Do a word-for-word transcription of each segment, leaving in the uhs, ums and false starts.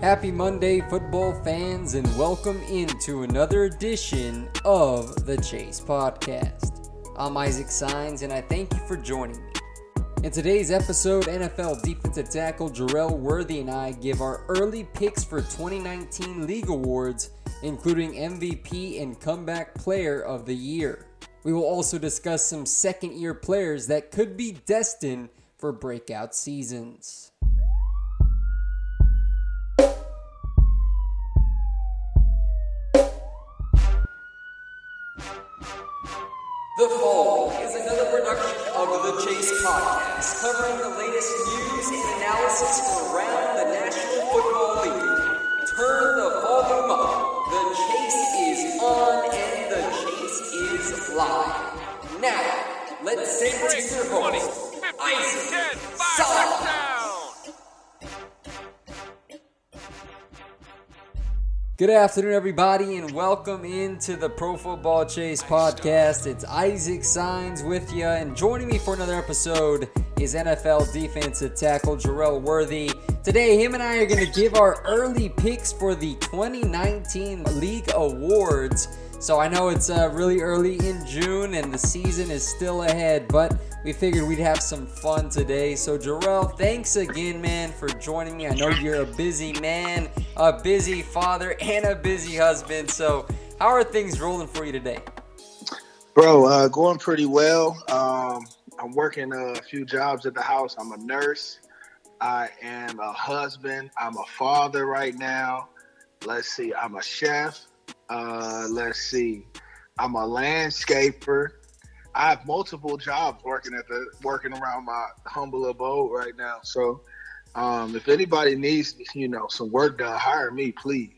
Happy Monday, football fans, and welcome into another edition of the Chase Podcast. I'm Isaac Sines, and I thank you for joining me. In today's episode, N F L defensive tackle Jarrell Worthy and I give our early picks for twenty nineteen league awards, including M V P and Comeback Player of the Year. We will also discuss some second-year players that could be destined for breakout seasons. The Fall is another production of the Chase Podcast, covering the latest news and analysis from around the National Football League. Turn the volume up. The Chase is on and the Chase is live. Now, let's send to your host, Isaac Sines. Good afternoon, everybody, and welcome into the Pro Football Chase Podcast. It's Isaac Sines with you, and joining me for another episode is N F L defensive tackle Jarrell Worthy. Today, him and I are going to give our early picks for the twenty nineteen League Awards. So I know it's uh, really early in June, and the season is still ahead, but we figured we'd have some fun today. So, Jarrell, thanks again, man, for joining me. I know you're a busy man, a busy father, and a busy husband. So, how are things rolling for you today? Bro, uh, going pretty well. Um, I'm working a few jobs at the house. I'm a nurse. I am a husband. I'm a father right now. Let's see. I'm a chef. Uh, let's see. I'm a landscaper. I have multiple jobs working at the working around my humble abode right now. So, um, if anybody needs, you know, some work done, hire me, please.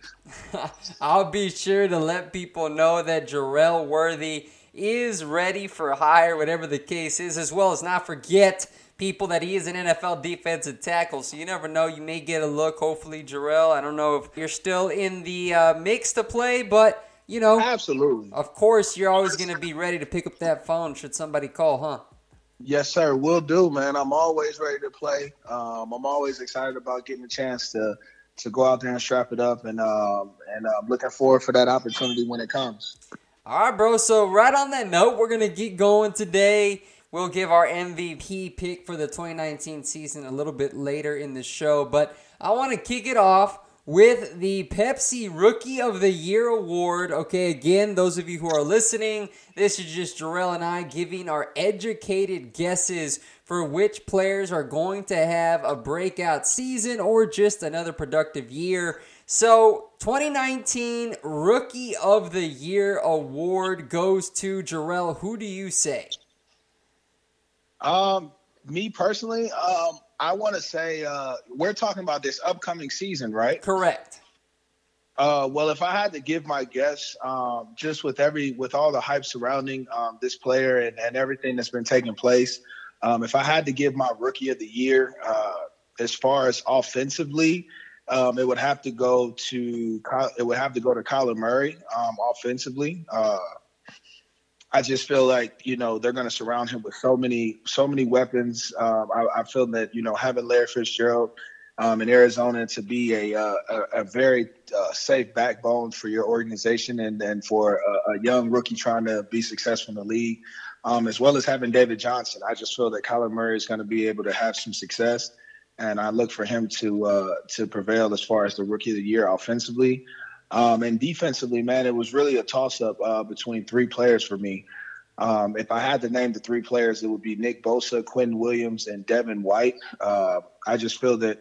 I'll be sure to let people know that Jarrell Worthy is ready for hire, whatever the case is, as well as not forget people that he is an N F L defensive tackle. So you never know. You may get a look. Hopefully, Jarrell, I don't know if you're still in the uh, mix to play, but you know, absolutely. Of course, you're always going to be ready to pick up that phone should somebody call, huh? Yes, sir. Will do, man. I'm always ready to play. Um, I'm always excited about getting a chance to to go out there and strap it up, and um, and I'm uh, looking forward for that opportunity when it comes. All right, bro. So right on that note, we're going to get going today. We'll give our M V P pick for the twenty nineteen season a little bit later in the show, but I want to kick it off with the Pepsi Rookie of the Year Award. Okay, again, those of you who are listening, this is just Jarrell and I giving our educated guesses for which players are going to have a breakout season or just another productive year. So, twenty nineteen Rookie of the Year Award goes to Jarrell. Who do you say? Um, me personally, um, I want to say uh, we're talking about this upcoming season, right? Correct. Uh, well, if I had to give my guess, um, just with every with all the hype surrounding um, this player and, and everything that's been taking place, um, if I had to give my rookie of the year, uh, as far as offensively, Um, it would have to go to it would have to go to Kyler Murray um, offensively. Uh, I just feel like, you know, they're going to surround him with so many so many weapons. Um, I, I feel that, you know, having Larry Fitzgerald um, in Arizona to be a a, a very uh, safe backbone for your organization and, and for a, a young rookie trying to be successful in the league, um, as well as having David Johnson. I just feel that Kyler Murray is going to be able to have some success, and I look for him to uh, to prevail as far as the Rookie of the Year offensively. Um, and defensively, man, it was really a toss-up uh, between three players for me. Um, if I had to name the three players, it would be Nick Bosa, Quentin Williams, and Devin White. Uh, I just feel that,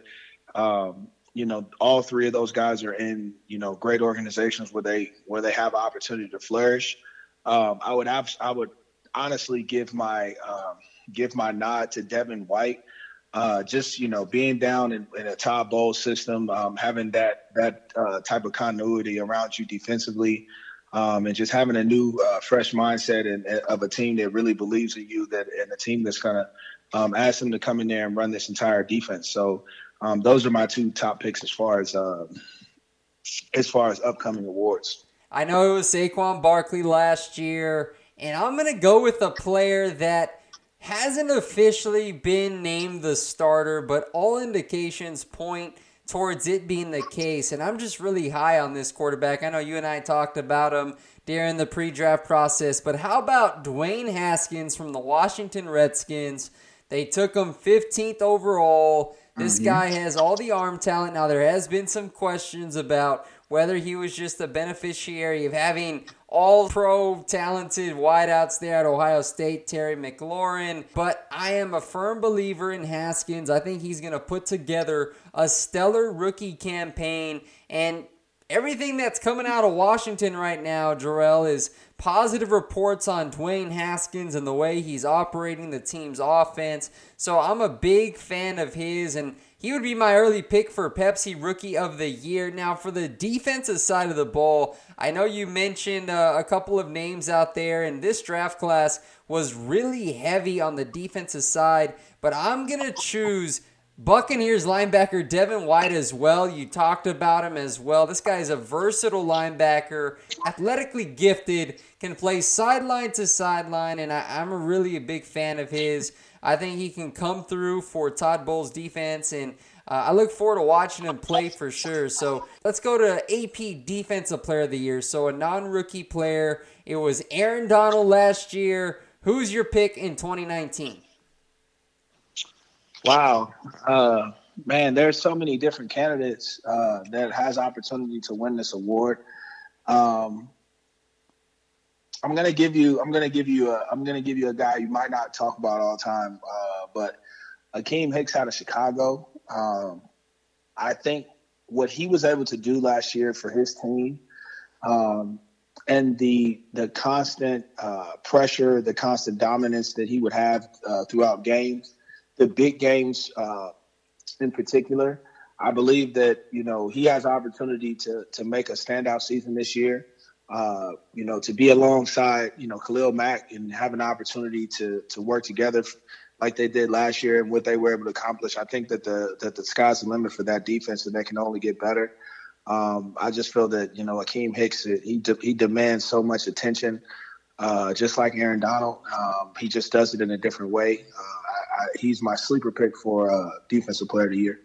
um, you know, all three of those guys are in, you know, great organizations where they where they have opportunity to flourish. Um, I would I would honestly give my um, give my nod to Devin White. Uh, just, you know, being down in, in a Todd Bowles system, um, having that that uh, type of continuity around you defensively, um, and just having a new, uh, fresh mindset and, and of a team that really believes in you, that and a team that's going to um, ask them to come in there and run this entire defense. So um, those are my two top picks as far as uh, as far as upcoming awards. I know it was Saquon Barkley last year, and I'm going to go with a player that hasn't officially been named the starter, but all indications point towards it being the case. And I'm just really high on this quarterback. I know you and I talked about him during the pre-draft process, but how about Dwayne Haskins from the Washington Redskins? They took him fifteenth overall. This mm-hmm. guy has all the arm talent. Now, there has been some questions about whether he was just a beneficiary of having all-pro talented wideouts there at Ohio State, Terry McLaurin. But I am a firm believer in Haskins. I think he's going to put together a stellar rookie campaign. And everything that's coming out of Washington right now, Jarrell, is positive reports on Dwayne Haskins and the way he's operating the team's offense. So I'm a big fan of his, and he would be my early pick for Pepsi Rookie of the Year. Now, for the defensive side of the ball, I know you mentioned uh, a couple of names out there, and this draft class was really heavy on the defensive side, but I'm going to choose Buccaneers linebacker Devin White as well. You talked about him as well. This guy is a versatile linebacker, athletically gifted, can play sideline to sideline, and I, I'm a really a big fan of his. I think he can come through for Todd Bowles' defense, and uh, I look forward to watching him play for sure. So let's go to A P Defensive Player of the Year. So a non-rookie player. It was Aaron Donald last year. Who's your pick in twenty nineteen? Wow. Uh, man, there's so many different candidates uh, that has opportunity to win this award. Um I'm gonna give you. I'm gonna give you. A, I'm gonna give you a guy you might not talk about all the time, uh, but Akiem Hicks out of Chicago. Um, I think what he was able to do last year for his team, um, and the the constant uh, pressure, the constant dominance that he would have uh, throughout games, the big games uh, in particular. I believe that, you know, he has opportunity to to make a standout season this year. Uh, you know, to be alongside, you know, Khalil Mack and have an opportunity to to work together like they did last year and what they were able to accomplish. I think that the that the sky's the limit for that defense, and they can only get better. Um, I just feel that, you know, Akiem Hicks, he de- he demands so much attention, uh, just like Aaron Donald. Um, he just does it in a different way. Uh, I, I, he's my sleeper pick for uh, Defensive Player of the Year.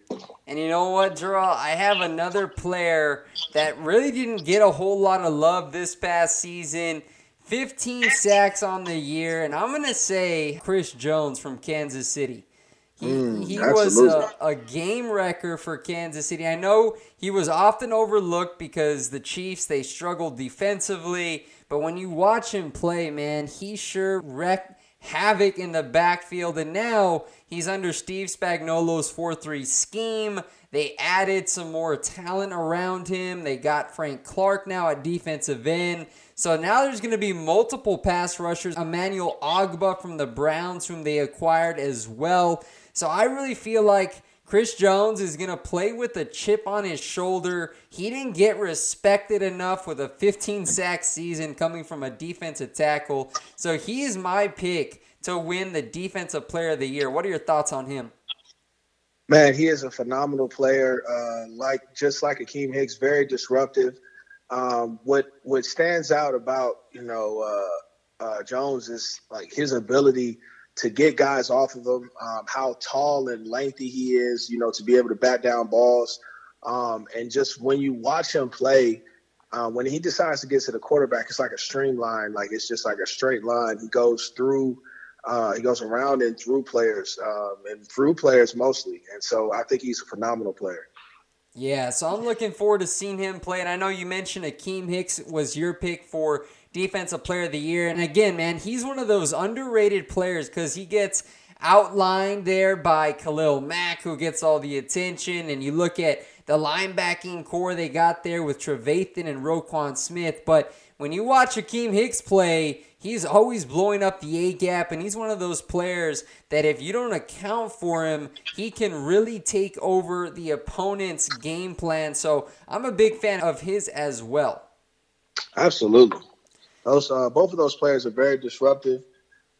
And you know what, Jarrell? I have another player that really didn't get a whole lot of love this past season. fifteen sacks on the year, and I'm going to say Chris Jones from Kansas City. He, mm, he was a, a game wrecker for Kansas City. I know he was often overlooked because the Chiefs, they struggled defensively. But when you watch him play, man, he sure wrecked havoc in the backfield, and now he's under Steve Spagnuolo's four three scheme. They added some more talent around him. They got Frank Clark now at defensive end. So now there's going to be multiple pass rushers. Emmanuel Ogba from the Browns, whom they acquired as well. So I really feel like Chris Jones is going to play with a chip on his shoulder. He didn't get respected enough with a fifteen-sack season coming from a defensive tackle. So he is my pick to win the Defensive Player of the Year. What are your thoughts on him? Man, he is a phenomenal player, uh, like just like Akiem Hicks, very disruptive. Um, what what stands out about, you know, uh, uh, Jones is like his ability to get guys off of him, um, how tall and lengthy he is, you know, to be able to bat down balls. Um, and just when you watch him play, uh, when he decides to get to the quarterback, it's like a streamline, like it's just like a straight line. He goes through. Uh, he goes around and through players, um, and through players mostly. And so I think he's a phenomenal player. Yeah, so I'm looking forward to seeing him play. And I know you mentioned Akiem Hicks was your pick for Defensive Player of the Year. And again, man, he's one of those underrated players because he gets outlined there by Khalil Mack, who gets all the attention. And you look at the linebacking core they got there with Trevathan and Roquan Smith. But when you watch Akiem Hicks play, he's always blowing up the A-gap, and he's one of those players that if you don't account for him, he can really take over the opponent's game plan. So I'm a big fan of his as well. Absolutely. Those uh, both of those players are very disruptive.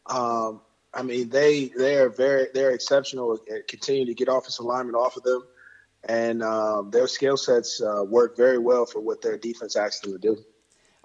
Um, I mean, they they are very they're exceptional at continuing to get offensive linemen off of them, and um, their skill sets uh, work very well for what their defense asks them to do.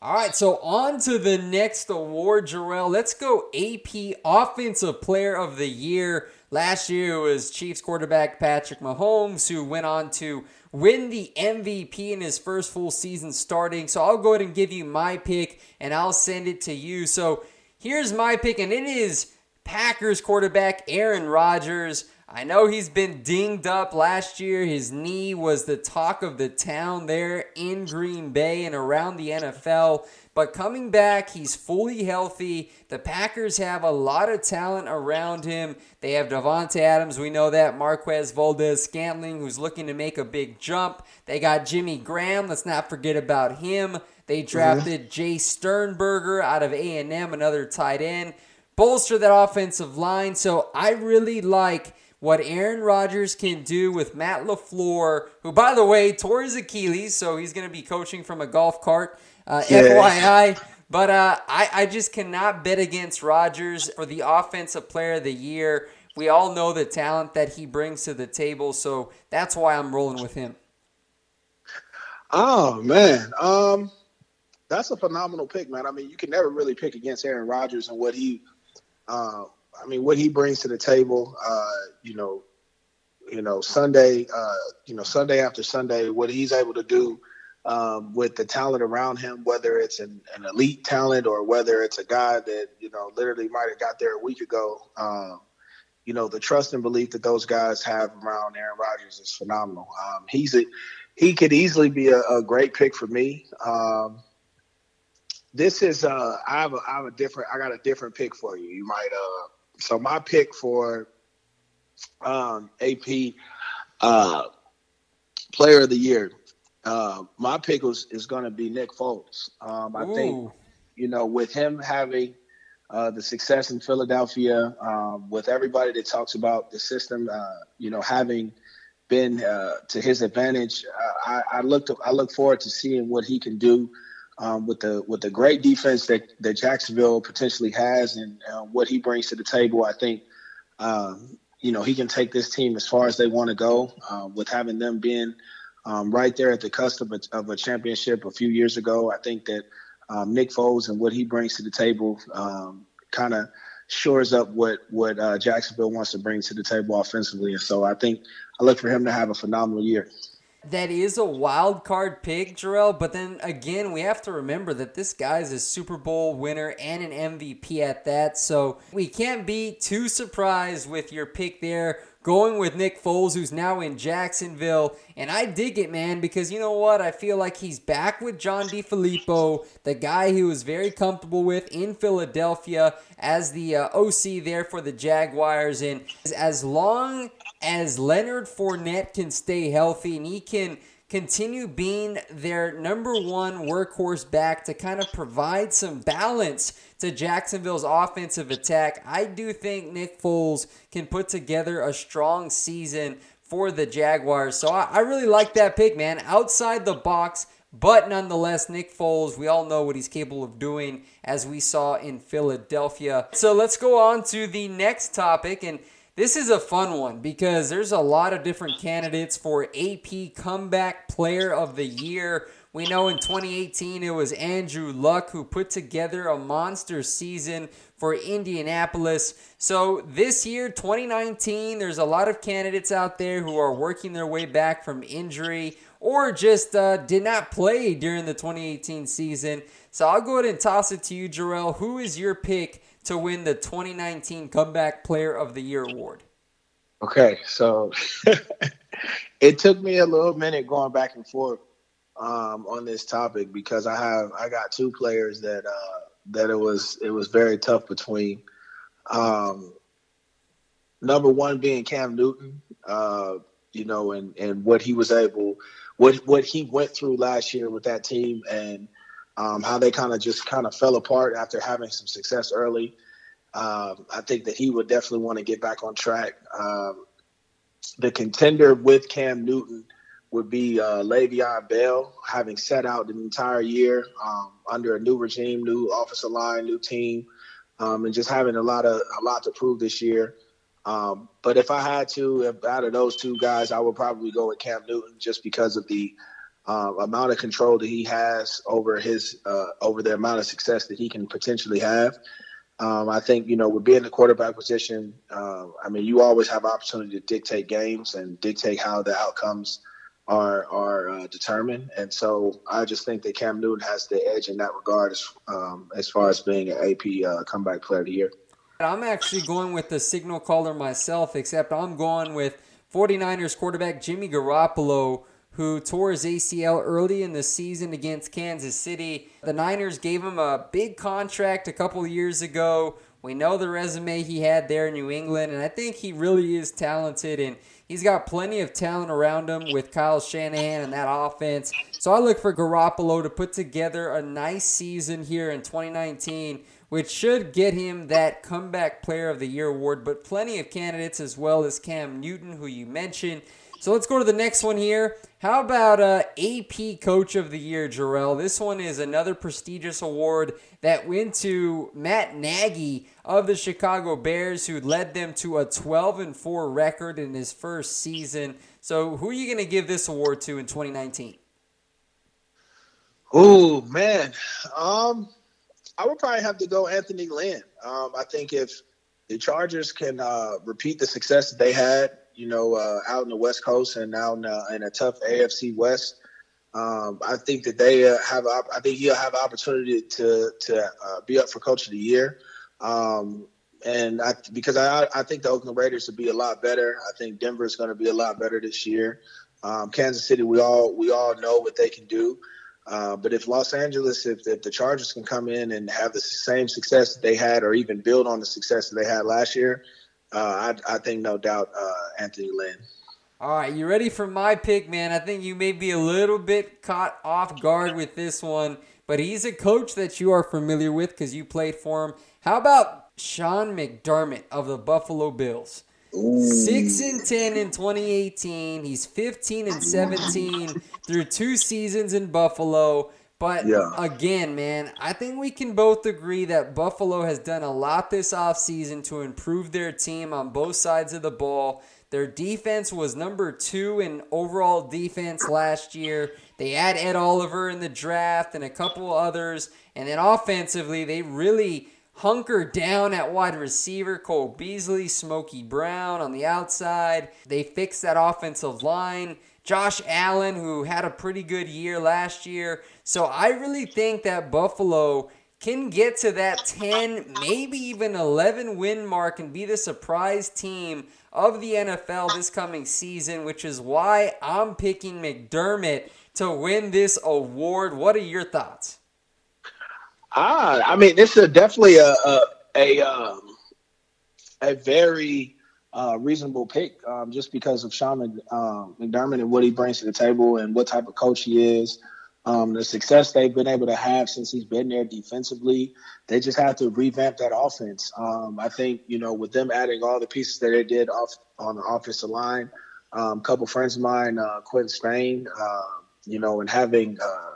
All right, so on to the next award, Jarrell. Let's go A P Offensive Player of the Year. Last year it was Chiefs quarterback Patrick Mahomes, who went on to win the M V P in his first full season starting. So I'll go ahead and give you my pick, and I'll send it to you. So here's my pick, and it is Packers quarterback Aaron Rodgers. I know he's been dinged up last year. His knee was the talk of the town there in Green Bay and around the N F L. But coming back, he's fully healthy. The Packers have a lot of talent around him. They have Davante Adams, we know that. Marquez Valdes-Scantling, who's looking to make a big jump. They got Jimmy Graham. Let's not forget about him. They drafted mm-hmm. Jay Sternberger out of A and M, another tight end. Bolster that offensive line. So I really like what Aaron Rodgers can do with Matt LaFleur, who, by the way, tore his Achilles, so he's going to be coaching from a golf cart, uh, yeah. F Y I. But uh, I, I just cannot bet against Rodgers for the Offensive Player of the Year. We all know the talent that he brings to the table, so that's why I'm rolling with him. Oh, man. Um, that's a phenomenal pick, man. I mean, you can never really pick against Aaron Rodgers and what he uh, – I mean, what he brings to the table, uh, you know, you know, Sunday, uh, you know, Sunday after Sunday, what he's able to do um, with the talent around him, whether it's an, an elite talent or whether it's a guy that, you know, literally might have got there a week ago. Um, you know, the trust and belief that those guys have around Aaron Rodgers is phenomenal. Um, he's a, he could easily be a, a great pick for me. Um, this is uh, I have a, I have a different I got a different pick for you. You might. Uh, So my pick for um, A P uh, Player of the Year, uh, my pick was, is going to be Nick Foles. Um, I Ooh. think, you know, with him having uh, the success in Philadelphia, um, with everybody that talks about the system, uh, you know, having been uh, to his advantage, uh, I, I looked I look forward to seeing what he can do. Um, with the with the great defense that, that Jacksonville potentially has and uh, what he brings to the table, I think, um, you know, he can take this team as far as they want to go uh, with having them being um, right there at the cusp of a, of a championship a few years ago. I think that um, Nick Foles and what he brings to the table um, kind of shores up what, what uh, Jacksonville wants to bring to the table offensively. And so I think I look for him to have a phenomenal year. That is a wild card pick, Jarrell, but then again, we have to remember that this guy's a Super Bowl winner and an M V P at that, so we can't be too surprised with your pick there, going with Nick Foles, who's now in Jacksonville, and I dig it, man, because you know what? I feel like he's back with John DeFilippo, the guy he was very comfortable with in Philadelphia as the uh, O C there for the Jaguars, and as long as Leonard Fournette can stay healthy and he can continue being their number one workhorse back to kind of provide some balance to Jacksonville's offensive attack, I do think Nick Foles can put together a strong season for the Jaguars. So I, I really like that pick, man. Outside the box, but nonetheless, Nick Foles, we all know what he's capable of doing as we saw in Philadelphia. So let's go on to the next topic, and This is a fun one because there's a lot of different candidates for A P Comeback Player of the Year. We know in twenty eighteen it was Andrew Luck who put together a monster season for Indianapolis. So this year, twenty nineteen, there's a lot of candidates out there who are working their way back from injury or just uh, did not play during the twenty eighteen season. So I'll go ahead and toss it to you, Jarrell. Who is your pick to win the twenty nineteen Comeback Player of the Year award? Okay, so it took me a little minute going back and forth um, on this topic because I have I got two players that uh, that it was it was very tough between. Um, number one being Cam Newton, uh, you know, and and what he was able, what what he went through last year with that team and. Um, how they kind of just kind of fell apart after having some success early. Um, I think that he would definitely want to get back on track. Um, the contender with Cam Newton would be uh, Le'Veon Bell, having set out an entire year um, under a new regime, new offensive line, new team, um, and just having a lot of a lot to prove this year. Um, but if I had to, if, out of those two guys, I would probably go with Cam Newton just because of the Um, amount of control that he has over his uh, over the amount of success that he can potentially have. Um, I think, you know, with being the quarterback position, uh, I mean, you always have opportunity to dictate games and dictate how the outcomes are are uh, determined. And so I just think that Cam Newton has the edge in that regard as, um, as far as being an A P uh, Comeback Player of the Year. I'm actually going with the signal caller myself, except I'm going with forty-niners quarterback Jimmy Garoppolo, who tore his A C L early in the season against Kansas City. The Niners gave him a big contract a couple years ago. We know the resume he had there in New England, and I think he really is talented, and he's got plenty of talent around him with Kyle Shanahan and that offense. So I look for Garoppolo to put together a nice season here in twenty nineteen, which should get him that Comeback Player of the Year award, but plenty of candidates as well as Cam Newton, who you mentioned. So let's go to the next one here. How about uh, A P Coach of the Year, Jarrell? This one is another prestigious award that went to Matt Nagy of the Chicago Bears, who led them to a twelve and four record in his first season. So who are you going to give this award to in twenty nineteen? Oh, man. Um, I would probably have to go Anthony Lynn. Um, I think if the Chargers can uh, repeat the success that they had, you know, uh, out in the West Coast and now in, uh, in a tough A F C West. Um, I think that they uh, have, I think he'll have opportunity to, to uh, be up for Coach of the Year. Um, and I, because I, I think the Oakland Raiders will be a lot better. I think Denver is going to be a lot better this year. Um, Kansas City, we all, we all know what they can do. Uh, but if Los Angeles, if, if the Chargers can come in and have the same success that they had, or even build on the success that they had last year, Uh, I, I think no doubt uh, Anthony Lynn. All right, you ready for my pick, man? I think you may be a little bit caught off guard with this one, but he's a coach that you are familiar with because you played for him. How about Sean McDermott of the Buffalo Bills? Ooh. six and ten in twenty eighteen. He's fifteen and seventeen through two seasons in Buffalo. But yeah. Again, man, I think we can both agree that Buffalo has done a lot this offseason to improve their team on both sides of the ball. Their defense was number two in overall defense last year. They had Ed Oliver in the draft and a couple others. And then offensively, they really hunkered down at wide receiver, Cole Beasley, Smokey Brown on the outside. They fixed that offensive line. Josh Allen, who had a pretty good year last year. So I really think that Buffalo can get to that ten, maybe even eleven win mark and be the surprise team of the N F L this coming season, which is why I'm picking McDermott to win this award. What are your thoughts? Ah, I mean, this is definitely a a a, um, a very Uh, reasonable pick um, just because of Sean Mc, um, McDermott and what he brings to the table and what type of coach he is. Um, the success they've been able to have since he's been there defensively, they just have to revamp that offense. Um, I think, you know, with them adding all the pieces that they did off on the offensive line, um, a couple friends of mine, uh, Quentin Spain, uh, you know, and having uh,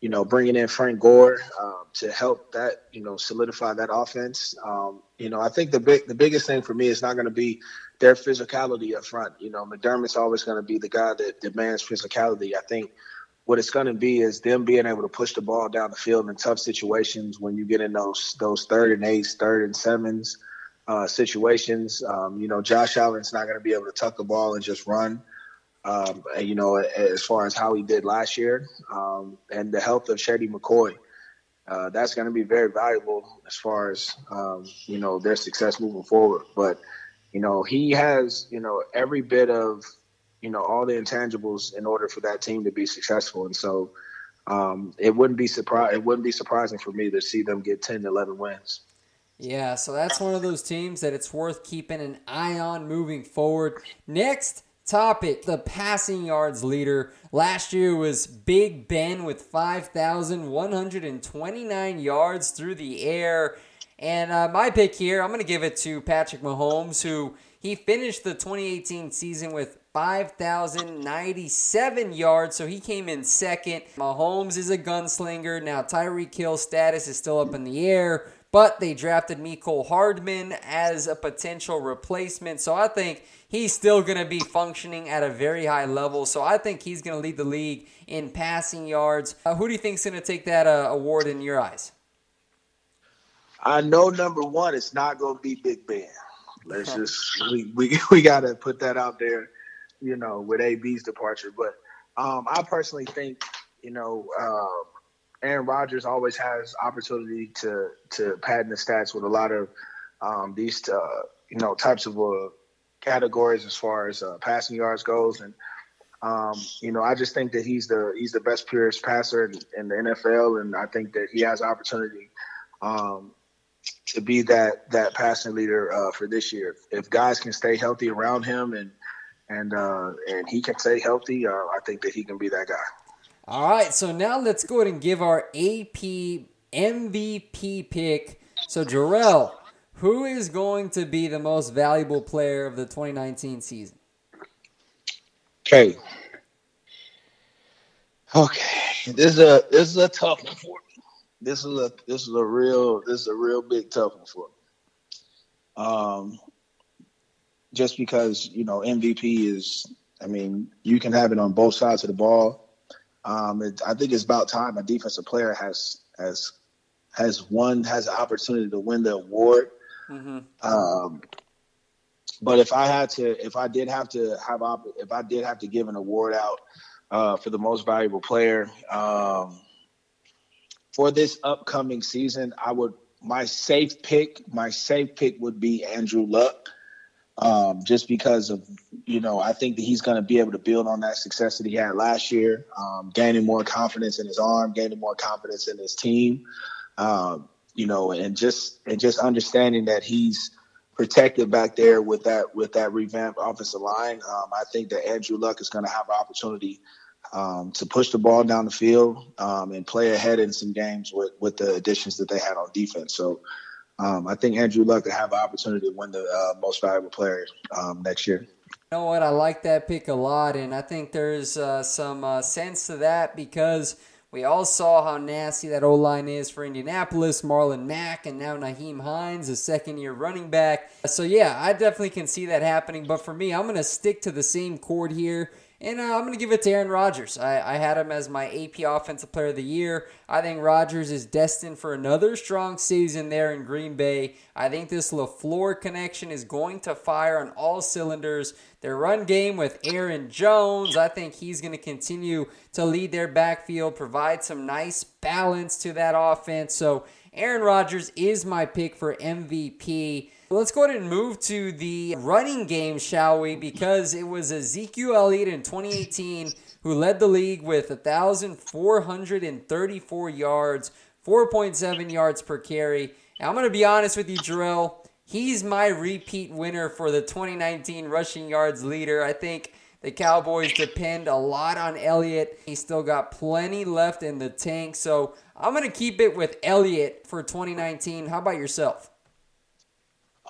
you know, bringing in Frank Gore uh, to help that, you know, solidify that offense. Um, you know, I think the big, the biggest thing for me is not going to be their physicality up front. You know, McDermott's always going to be the guy that demands physicality. I think what it's going to be is them being able to push the ball down the field in tough situations when you get in those those third and eights, third and sevens uh, situations. Um, you know, Josh Allen's not going to be able to tuck the ball and just run. Um, you know, as far as how he did last year, um, and the health of Shady McCoy, uh, that's going to be very valuable as far as, um, you know, their success moving forward. But, you know, he has, you know, every bit of, you know, all the intangibles in order for that team to be successful. And so um, it wouldn't be surpri- it wouldn't be surprising for me to see them get ten to eleven wins. Yeah, so that's one of those teams that it's worth keeping an eye on moving forward. Next topic, the passing yards leader. Last year was Big Ben with five thousand one hundred twenty-nine yards through the air. And uh, my pick here, I'm going to give it to Patrick Mahomes, who he finished the twenty eighteen season with five thousand ninety-seven yards, so he came in second. Mahomes is a gunslinger. Now Tyreek Hill's status is still up in the air, but they drafted Mecole Hardman as a potential replacement. So I think he's still going to be functioning at a very high level. So I think he's going to lead the league in passing yards. Uh, who do you think is going to take that uh, award in your eyes? I know, number one, it's not going to be Big Ben. Let's just – we we, we got to put that out there, you know, with A B's departure. But um, I personally think, you know uh, – Aaron Rodgers always has opportunity to to pad the stats with a lot of um, these uh, you know types of uh, categories as far as uh, passing yards goes, and um, you know I just think that he's the he's the best purest passer in, in the N F L, and I think that he has opportunity um, to be that that passing leader uh, for this year if guys can stay healthy around him and and uh, and he can stay healthy. Uh, I think that he can be that guy. All right, so now let's go ahead and give our A P M V P pick. So, Jarrell, who is going to be the most valuable player of the twenty nineteen season? Okay. Okay. This is a this is a tough one for me. This is a this is a real this is a real big tough one for me. Um, just because, you know, M V P is, I mean, you can have it on both sides of the ball. Um, it, I think it's about time a defensive player has has has won has an opportunity to win the award. Mm-hmm. Um, but if I had to, if I did have to have, op- if I did have to give an award out uh, for the most valuable player um, for this upcoming season, I would my safe pick. My safe pick would be Andrew Luck. Um, just because of, you know, I think that he's going to be able to build on that success that he had last year, um, gaining more confidence in his arm, gaining more confidence in his team, um, you know, and just and just understanding that he's protected back there with that with that revamped offensive line. Um, I think that Andrew Luck is going to have an opportunity um, to push the ball down the field um, and play ahead in some games with, with the additions that they had on defense. So. Um, I think Andrew Luck will have an opportunity to win the uh, most valuable player um, next year. You know what? I like that pick a lot, and I think there's uh, some uh, sense to that because we all saw how nasty that O-line is for Indianapolis, Marlon Mack, and now Nyheim Hines, a second-year running back. So, yeah, I definitely can see that happening. But for me, I'm going to stick to the same chord here. And uh, I'm going to give it to Aaron Rodgers. I, I had him as my A P Offensive Player of the Year. I think Rodgers is destined for another strong season there in Green Bay. I think this LaFleur connection is going to fire on all cylinders. Their run game with Aaron Jones, I think he's going to continue to lead their backfield, provide some nice balance to that offense. So Aaron Rodgers is my pick for M V P. Let's go ahead and move to the running game, shall we? Because it was Ezekiel Elliott in twenty eighteen who led the league with one thousand four hundred thirty-four yards, four point seven yards per carry. Now, I'm going to be honest with you, Jarrell. He's my repeat winner for the twenty nineteen rushing yards leader. I think the Cowboys depend a lot on Elliott. He's still got plenty left in the tank. So I'm going to keep it with Elliott for twenty nineteen. How about yourself?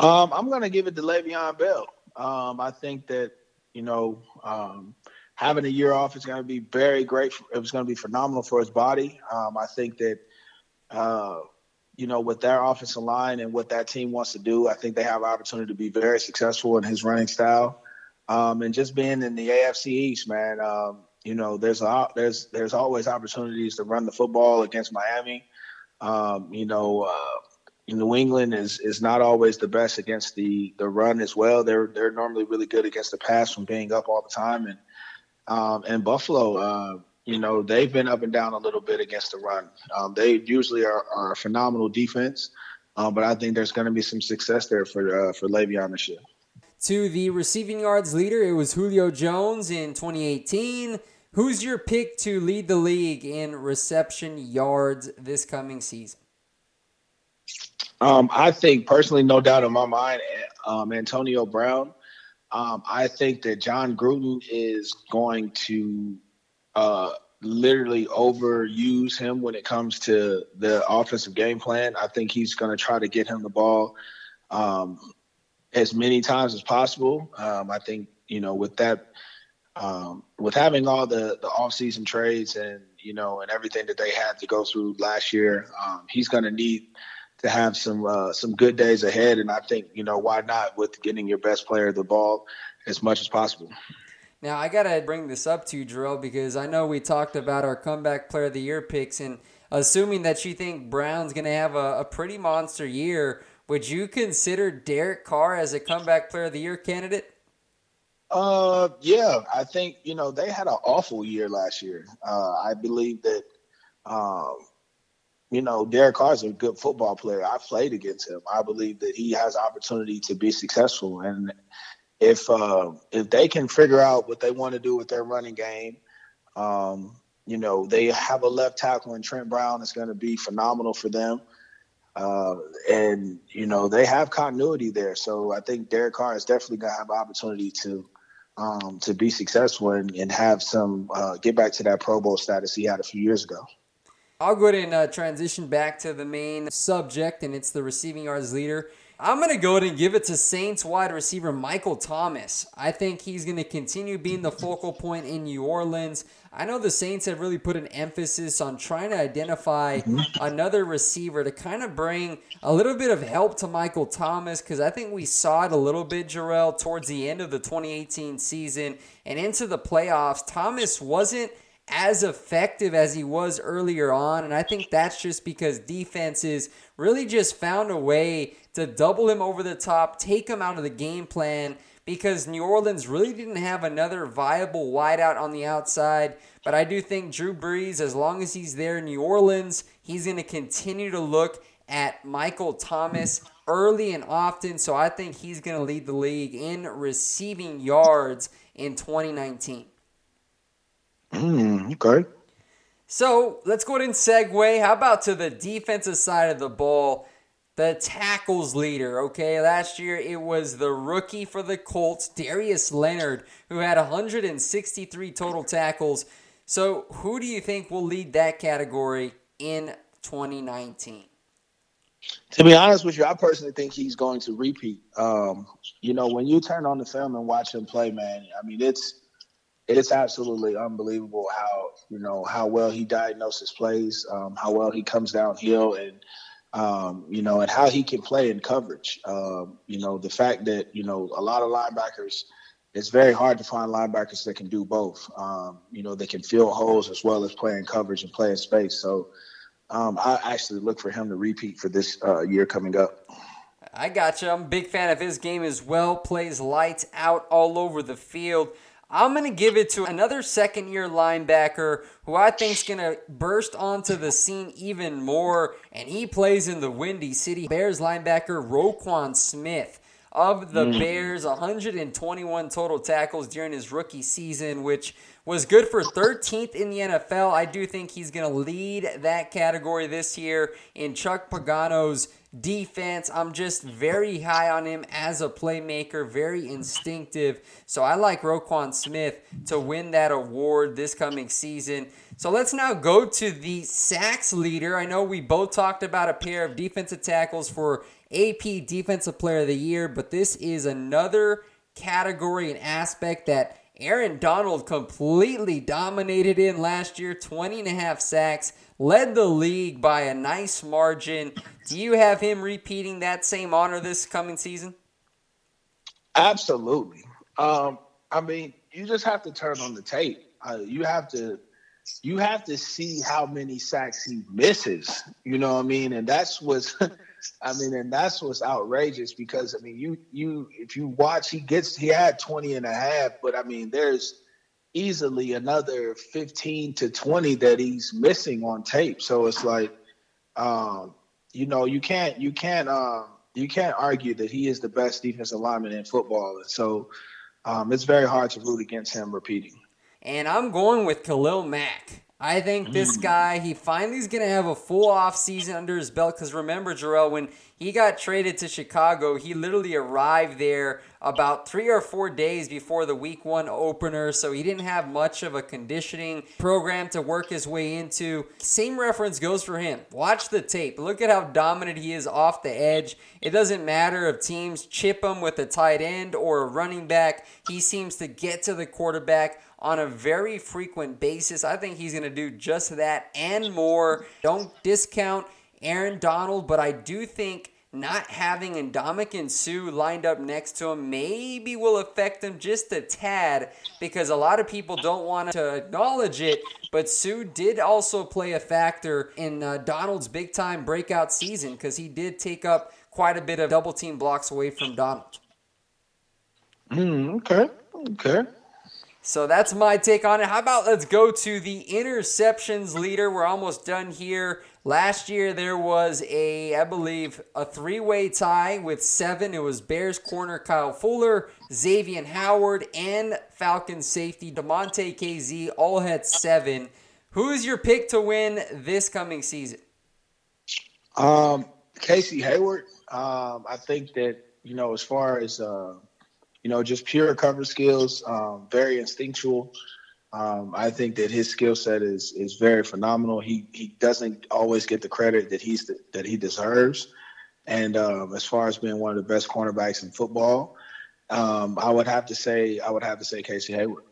Um, I'm going to give it to Le'Veon Bell. Um, I think that, you know, um, having a year off is going to be very great. It was going to be phenomenal for his body. Um, I think that, uh, you know, with their offensive line and what that team wants to do, I think they have an opportunity to be very successful in his running style. Um, and just being in the A F C East, man, um, you know, there's a, there's there's always opportunities to run the football against Miami. Um, you know, uh, New England is is not always the best against the the run as well. They're they're normally really good against the pass from being up all the time. And um, and Buffalo, uh, you know, they've been up and down a little bit against the run. Um, they usually are, are a phenomenal defense, um, but I think there's going to be some success there for uh, for Le'Veon this year. To the receiving yards leader, it was Julio Jones in twenty eighteen. Who's your pick to lead the league in reception yards this coming season? Um, I think personally, no doubt in my mind, um, Antonio Brown. Um, I think that John Gruden is going to uh, literally overuse him when it comes to the offensive game plan. I think he's going to try to get him the ball um, as many times as possible. Um, I think, you know, with that, um, with having all the, the offseason trades and, you know, and everything that they had to go through last year, um, he's going to need to have some, uh, some good days ahead. And I think, you know, why not with getting your best player the ball as much as possible. Now I got to bring this up to you, Jarrell, because I know we talked about our comeback player of the year picks, and assuming that you think Brown's going to have a, a pretty monster year, would you consider Derek Carr as a comeback player of the year candidate? Uh, yeah, I think, you know, they had an awful year last year. Uh, I believe that, um, you know, Derek Carr is a good football player. I played against him. I believe that he has opportunity to be successful. And if, uh, if they can figure out what they want to do with their running game, um, you know, they have a left tackle in Trent Brown. It's going to be phenomenal for them. Uh, and, you know, they have continuity there. So I think Derek Carr is definitely going to have an opportunity to um, to be successful and, and have some uh, get back to that Pro Bowl status he had a few years ago. I'll go ahead and uh, transition back to the main subject, and it's the receiving yards leader. I'm going to go ahead and give it to Saints wide receiver Michael Thomas. I think he's going to continue being the focal point in New Orleans. I know the Saints have really put an emphasis on trying to identify another receiver to kind of bring a little bit of help to Michael Thomas, because I think we saw it a little bit, Jarrell, towards the end of the twenty eighteen season and into the playoffs. Thomas wasn't as effective as he was earlier on, and I think that's just because defenses really just found a way to double him over the top, take him out of the game plan, because New Orleans really didn't have another viable wideout on the outside. But I do think Drew Brees, as long as he's there in New Orleans, he's going to continue to look at Michael Thomas early and often, so I think he's going to lead the league in receiving yards in twenty nineteen. Mm, okay. So let's go ahead and segue. How about to the defensive side of the ball, the tackles leader? Okay, last year it was the rookie for the Colts, Darius Leonard, who had one hundred sixty-three total tackles. So who do you think will lead that category in twenty nineteen? To be honest with you, I personally think he's going to repeat. Um, you know, when you turn on the film and watch him play, man, I mean, it's It's absolutely unbelievable how, you know, how well he diagnoses plays, um, how well he comes downhill, and, um, you know, and how he can play in coverage. Um, you know, the fact that, you know, a lot of linebackers, it's very hard to find linebackers that can do both. Um, you know, they can fill holes as well as play in coverage and play in space. So um, I actually look for him to repeat for this uh, year coming up. I gotcha. I'm a big fan of his game as well. Plays lights out all over the field. I'm going to give it to another second-year linebacker who I think is going to burst onto the scene even more, and he plays in the Windy City. Bears linebacker Roquan Smith of the mm. Bears, one hundred twenty-one total tackles during his rookie season, which was good for thirteenth in the N F L. I do think he's going to lead that category this year in Chuck Pagano's defense. I'm just very high on him as a playmaker, very instinctive. So I like Roquan Smith to win that award this coming season. So let's now go to the sacks leader. I know we both talked about a pair of defensive tackles for A P Defensive Player of the Year, but this is another category and aspect that Aaron Donald completely dominated in last year, twenty and a half sacks, led the league by a nice margin. Do you have him repeating that same honor this coming season? Absolutely. Um, I mean, you just have to turn on the tape. Uh, you have to you have to see how many sacks he misses. You know what I mean? And that's what's I mean, and that's what's outrageous because I mean, you you if you watch, he gets he had twenty and a half, but I mean, there's easily another fifteen to twenty that he's missing on tape. So it's like, um, you know, you can't you can't uh, you can't argue that he is the best defensive lineman in football. And so um, it's very hard to root against him repeating. And I'm going with Khalil Mack. I think this guy, he finally is going to have a full offseason under his belt. Because remember, Jarrell, when he got traded to Chicago, he literally arrived there about three or four days before the week one opener. So he didn't have much of a conditioning program to work his way into. Same reference goes for him. Watch the tape. Look at how dominant he is off the edge. It doesn't matter if teams chip him with a tight end or a running back. He seems to get to the quarterback on a very frequent basis. I think he's going to do just that and more. Don't discount Aaron Donald, but I do think not having Ndamukong Suh lined up next to him maybe will affect him just a tad because a lot of people don't want to acknowledge it, but Suh did also play a factor in uh, Donald's big-time breakout season because he did take up quite a bit of double-team blocks away from Donald. Mm, okay, okay. So that's my take on it. How about let's go to the interceptions leader. We're almost done here. Last year there was a, I believe, a three-way tie with seven. It was Bears corner Kyle Fuller, Xavier Howard, and Falcons safety DeMonte K Z all had seven. Who is your pick to win this coming season? Um, Casey Hayward. Um, I think that, you know, as far as uh, – you know, just pure cover skills, um, very instinctual. Um, I think that his skill set is is very phenomenal. He he doesn't always get the credit that he's the, that he deserves. And um, as far as being one of the best cornerbacks in football, um, I would have to say I would have to say Casey Hayward.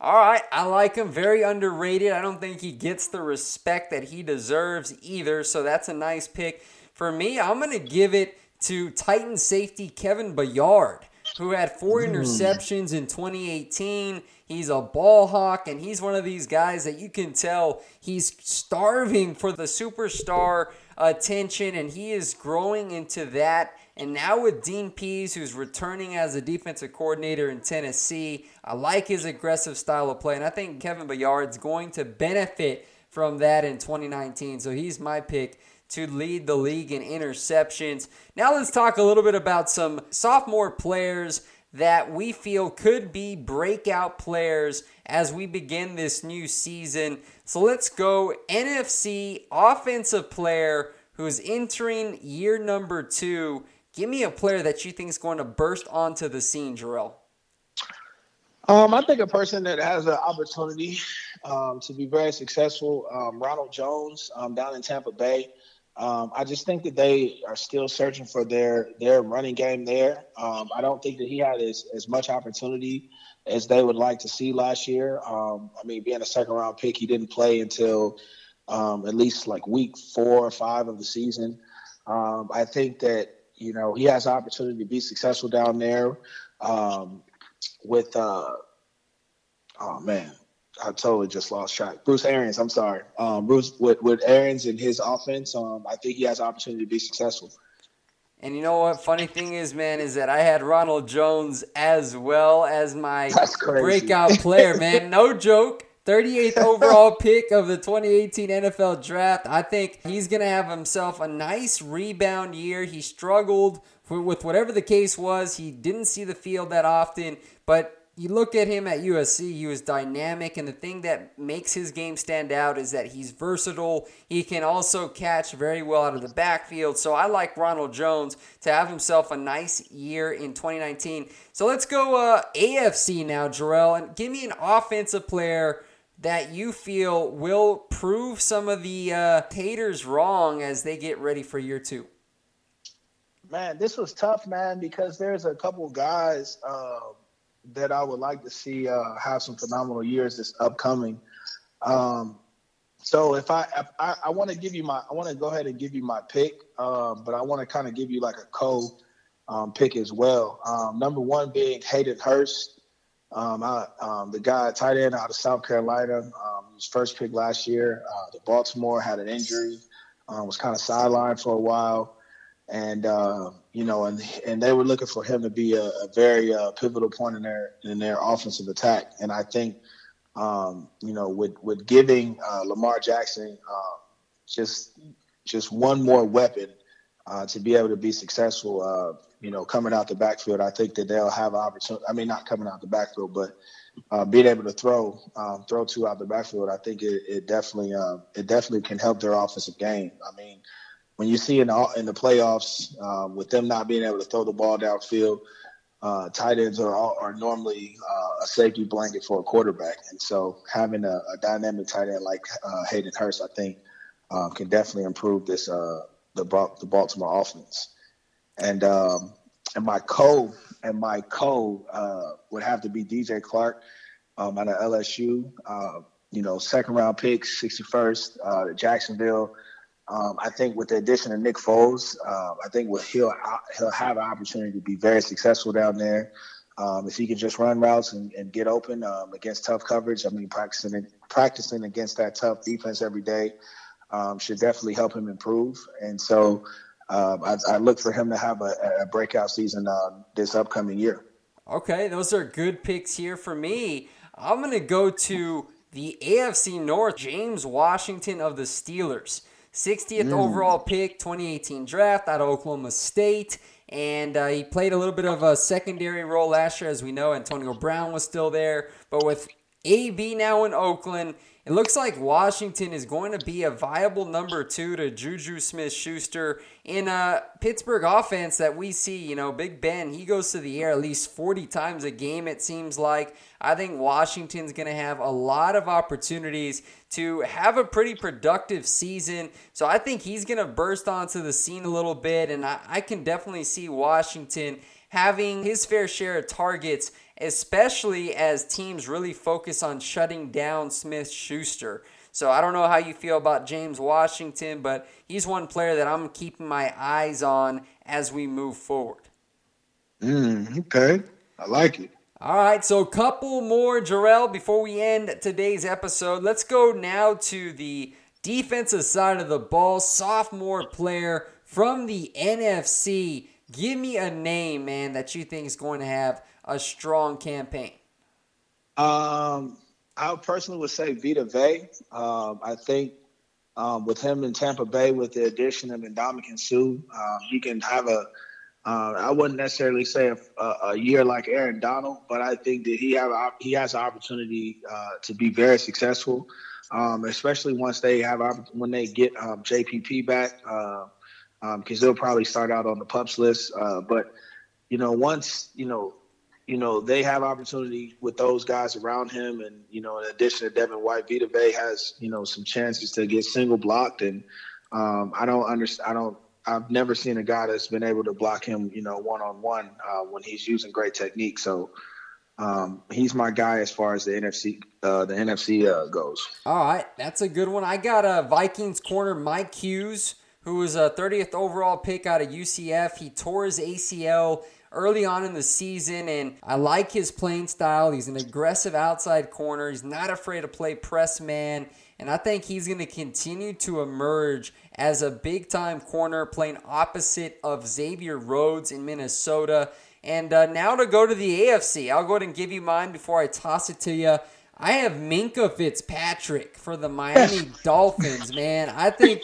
All right, I like him. Very underrated. I don't think he gets the respect that he deserves either. So that's a nice pick for me. I'm gonna give it to Titan safety Kevin Byard, who had four interceptions in twenty eighteen. He's a ball hawk, and he's one of these guys that you can tell he's starving for the superstar attention, and he is growing into that. And now with Dean Pease, who's returning as a defensive coordinator in Tennessee, I like his aggressive style of play, and I think Kevin Byard's going to benefit from that in twenty nineteen, so he's my pick to lead the league in interceptions. Now let's talk a little bit about some sophomore players that we feel could be breakout players as we begin this new season. So let's go N F C offensive player who's entering year number two. Give me a player that you think is going to burst onto the scene, Jarrell. Um, I think a person that has an opportunity um, to be very successful, um, Ronald Jones um, down in Tampa Bay. Um, I just think that they are still searching for their their running game there. Um, I don't think that he had as, as much opportunity as they would like to see last year. Um, I mean, being a second-round pick, he didn't play until um, at least like week four or five of the season. Um, I think that, you know, he has an opportunity to be successful down there um, with uh, – oh, man. I totally just lost track. Bruce Arians, I'm sorry. Um, Bruce with, with Arians and his offense, um, I think he has an opportunity to be successful. And you know what? Funny thing is, man, is that I had Ronald Jones as well as my breakout player, man. No joke. thirty-eighth overall pick of the twenty eighteen N F L Draft. I think he's going to have himself a nice rebound year. He struggled with whatever the case was. He didn't see the field that often, but you look at him at U S C, he was dynamic, and the thing that makes his game stand out is that he's versatile. He can also catch very well out of the backfield, so I like Ronald Jones to have himself a nice year in twenty nineteen. So let's go uh, A F C now, Jarrell, and give me an offensive player that you feel will prove some of the uh, haters wrong as they get ready for year two. Man, this was tough, man, because there's a couple guys uh, that I would like to see uh, have some phenomenal years this upcoming. Um, so if I if I, I want to give you my, I want to go ahead and give you my pick, um, but I want to kind of give you like a co um, pick as well. Um, number one being Hayden Hurst, um, I, um, the guy tight end out of South Carolina. Um, he was first pick last year. Uh, the Baltimore had an injury, um, was kind of sidelined for a while. And, uh, you know, and and they were looking for him to be a, a very uh, pivotal point in their in their offensive attack. And I think, um, you know, with with giving uh, Lamar Jackson uh, just just one more weapon uh, to be able to be successful, uh, you know, coming out the backfield, I think that they'll have an opportunity. I mean, not coming out the backfield, but uh, being able to throw um, throw two out the backfield, I think it, it definitely uh, it definitely can help their offensive game. I mean, when you see in the, in the playoffs, uh, with them not being able to throw the ball downfield, uh, tight ends are all, are normally uh, a safety blanket for a quarterback. And so having a, a dynamic tight end like uh, Hayden Hurst, I think, uh, can definitely improve this uh, the the Baltimore offense. And um, and my co and my co uh, would have to be D J Clark um, out of L S U. Uh, you know, second round pick, sixty-first, uh, Jacksonville. Um, I think with the addition of Nick Foles, uh, I think what he'll he'll have an opportunity to be very successful down there. Um, if he can just run routes and, and get open um, against tough coverage, I mean, practicing practicing against that tough defense every day um, should definitely help him improve. And so um, I, I look for him to have a, a breakout season uh, this upcoming year. Okay, those are good picks here for me. I'm going to go to the A F C North, James Washington of the Steelers. sixtieth mm. overall pick, twenty eighteen draft out of Oklahoma State. And uh, he played a little bit of a secondary role last year. As we know, Antonio Brown was still there. But with A B now in Oakland, it looks like Washington is going to be a viable number two to Juju Smith-Schuster in a Pittsburgh offense that we see. You know, Big Ben, he goes to the air at least forty times a game, it seems like. I think Washington's going to have a lot of opportunities to have a pretty productive season. So I think he's going to burst onto the scene a little bit, and I, I can definitely see Washington having his fair share of targets, especially as teams really focus on shutting down Smith-Schuster. So I don't know how you feel about James Washington, but he's one player that I'm keeping my eyes on as we move forward. Mm, okay, I like it. All right, so a couple more, Jarrell, before we end today's episode. Let's go now to the defensive side of the ball. Sophomore player from the N F C. Give me a name, man, that you think is going to have a strong campaign. Um, I personally would say Vita Vey. Um, I think um, with him in Tampa Bay, with the addition of Ndamukong Suh, um, he can have a Uh, I wouldn't necessarily say a, a, a year like Aaron Donald, but I think that he have a, he has an opportunity uh, to be very successful, um, especially once they have when they get um, J P P back, because uh, um, they'll probably start out on the PUPs list. Uh, but you know, once you know, you know they have opportunity with those guys around him, and you know, in addition to Devin White, Vita Vey has you know some chances to get single blocked, and um, I don't understand. I don't. I've never seen a guy that's been able to block him, you know, one-on-one uh, when he's using great technique. So um, he's my guy as far as the N F C uh, the N F C uh, goes. All right, that's a good one. I got a Vikings corner, Mike Hughes, who was a thirtieth overall pick out of U C F. He tore his A C L early on in the season, and I like his playing style. He's an aggressive outside corner. He's not afraid to play press man. And I think he's going to continue to emerge as a big-time corner playing opposite of Xavier Rhodes in Minnesota. And uh, now to go to the A F C. I'll go ahead and give you mine before I toss it to you. I have Minkah Fitzpatrick for the Miami Dolphins, man. I think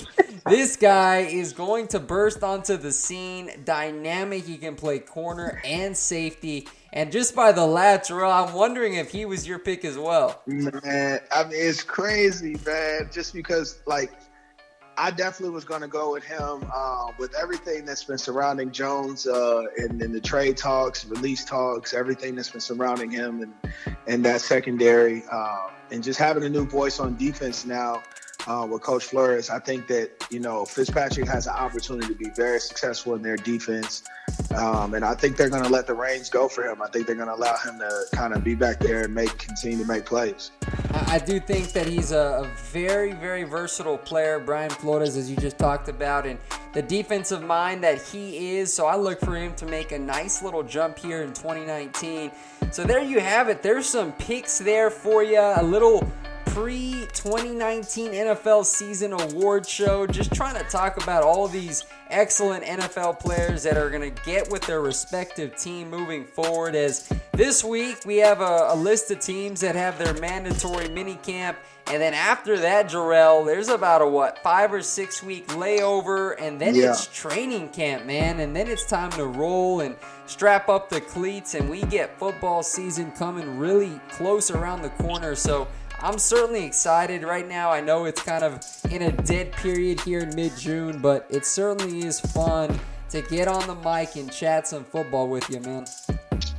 this guy is going to burst onto the scene. Dynamic. He can play corner and safety. And just by the lateral, I'm wondering if he was your pick as well. Man, I mean, it's crazy, man. Just because, like, I definitely was going to go with him uh, with everything that's been surrounding Jones uh, and, and the trade talks, release talks, everything that's been surrounding him and, and that secondary. Uh, and just having a new voice on defense now, uh, with Coach Flores. I think that, you know, Fitzpatrick has an opportunity to be very successful in their defense. Um, and I think they're going to let the reins go for him. I think they're going to allow him to kind of be back there and make continue to make plays. I do think that he's a, a very, very versatile player, Brian Flores, as you just talked about, and the defensive mind that he is. So I look for him to make a nice little jump here in twenty nineteen. So there you have it. There's some picks there for you. A little pre twenty nineteen N F L season award show. Just trying to talk about all these excellent N F L players that are going to get with their respective team moving forward. As this week, we have a, a list of teams that have their mandatory minicamp. And then after that, Jarrell, there's about a, what, five or six week layover. And then yeah. It's training camp, man. And then it's time to roll and strap up the cleats. And we get football season coming really close around the corner. So I'm certainly excited right now. I know it's kind of in a dead period here in mid-June, but it certainly is fun to get on the mic and chat some football with you, man.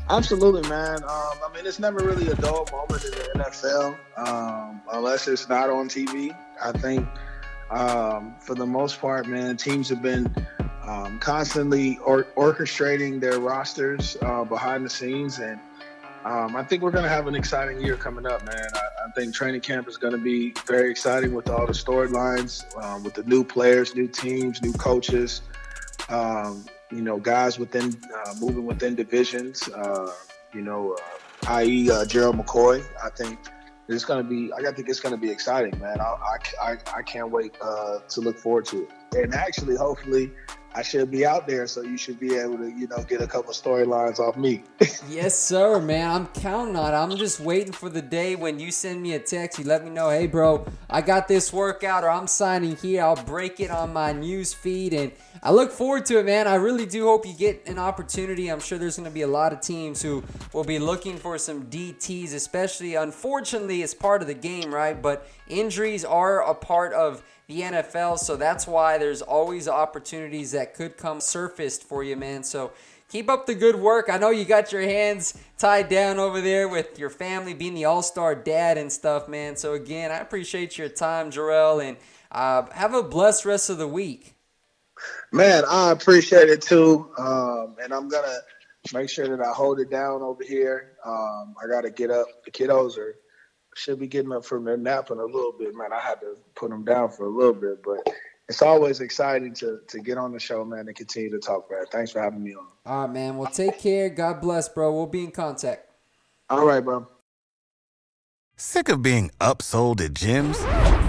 Absolutely, man. Um, I mean, it's never really a dull moment in the N F L, um, unless it's not on T V. I think um, for the most part, man, teams have been um, constantly or- orchestrating their rosters uh, behind the scenes, and Um, I think we're going to have an exciting year coming up, man. I, I think training camp is going to be very exciting with all the storylines, um, with the new players, new teams, new coaches, um, you know, guys within uh, moving within divisions, uh, you know, uh, that is. Uh, Gerald McCoy. I think it's going to be – I think it's going to be exciting, man. I, I, I can't wait uh, to look forward to it. And actually, hopefully – I should be out there, so you should be able to, you know, get a couple storylines off me. Yes, sir, man. I'm counting on it. I'm just waiting for the day when you send me a text. You let me know, hey, bro, I got this workout, or I'm signing here. I'll break it on my news feed, and I look forward to it, man. I really do hope you get an opportunity. I'm sure there's going to be a lot of teams who will be looking for some D Ts, especially, unfortunately, it's part of the game, right? But injuries are a part of the N F L, so that's why there's always opportunities that could come surfaced for you, man. So keep up the good work. I know you got your hands tied down over there with your family, being the all-star dad and stuff, man. So again, I appreciate your time, Jarrell, and uh, have a blessed rest of the week. Man, I appreciate it too, um, and I'm going to make sure that I hold it down over here. Um, I got to get up. The kiddos are should be getting up from their nap in a little bit, man. I had to put them down for a little bit, but it's always exciting to to get on the show, man, and continue to talk, man. Thanks for having me on. All right, man. Well, take care. God bless, bro. We'll be in contact. All right, bro. Sick of being upsold at gyms?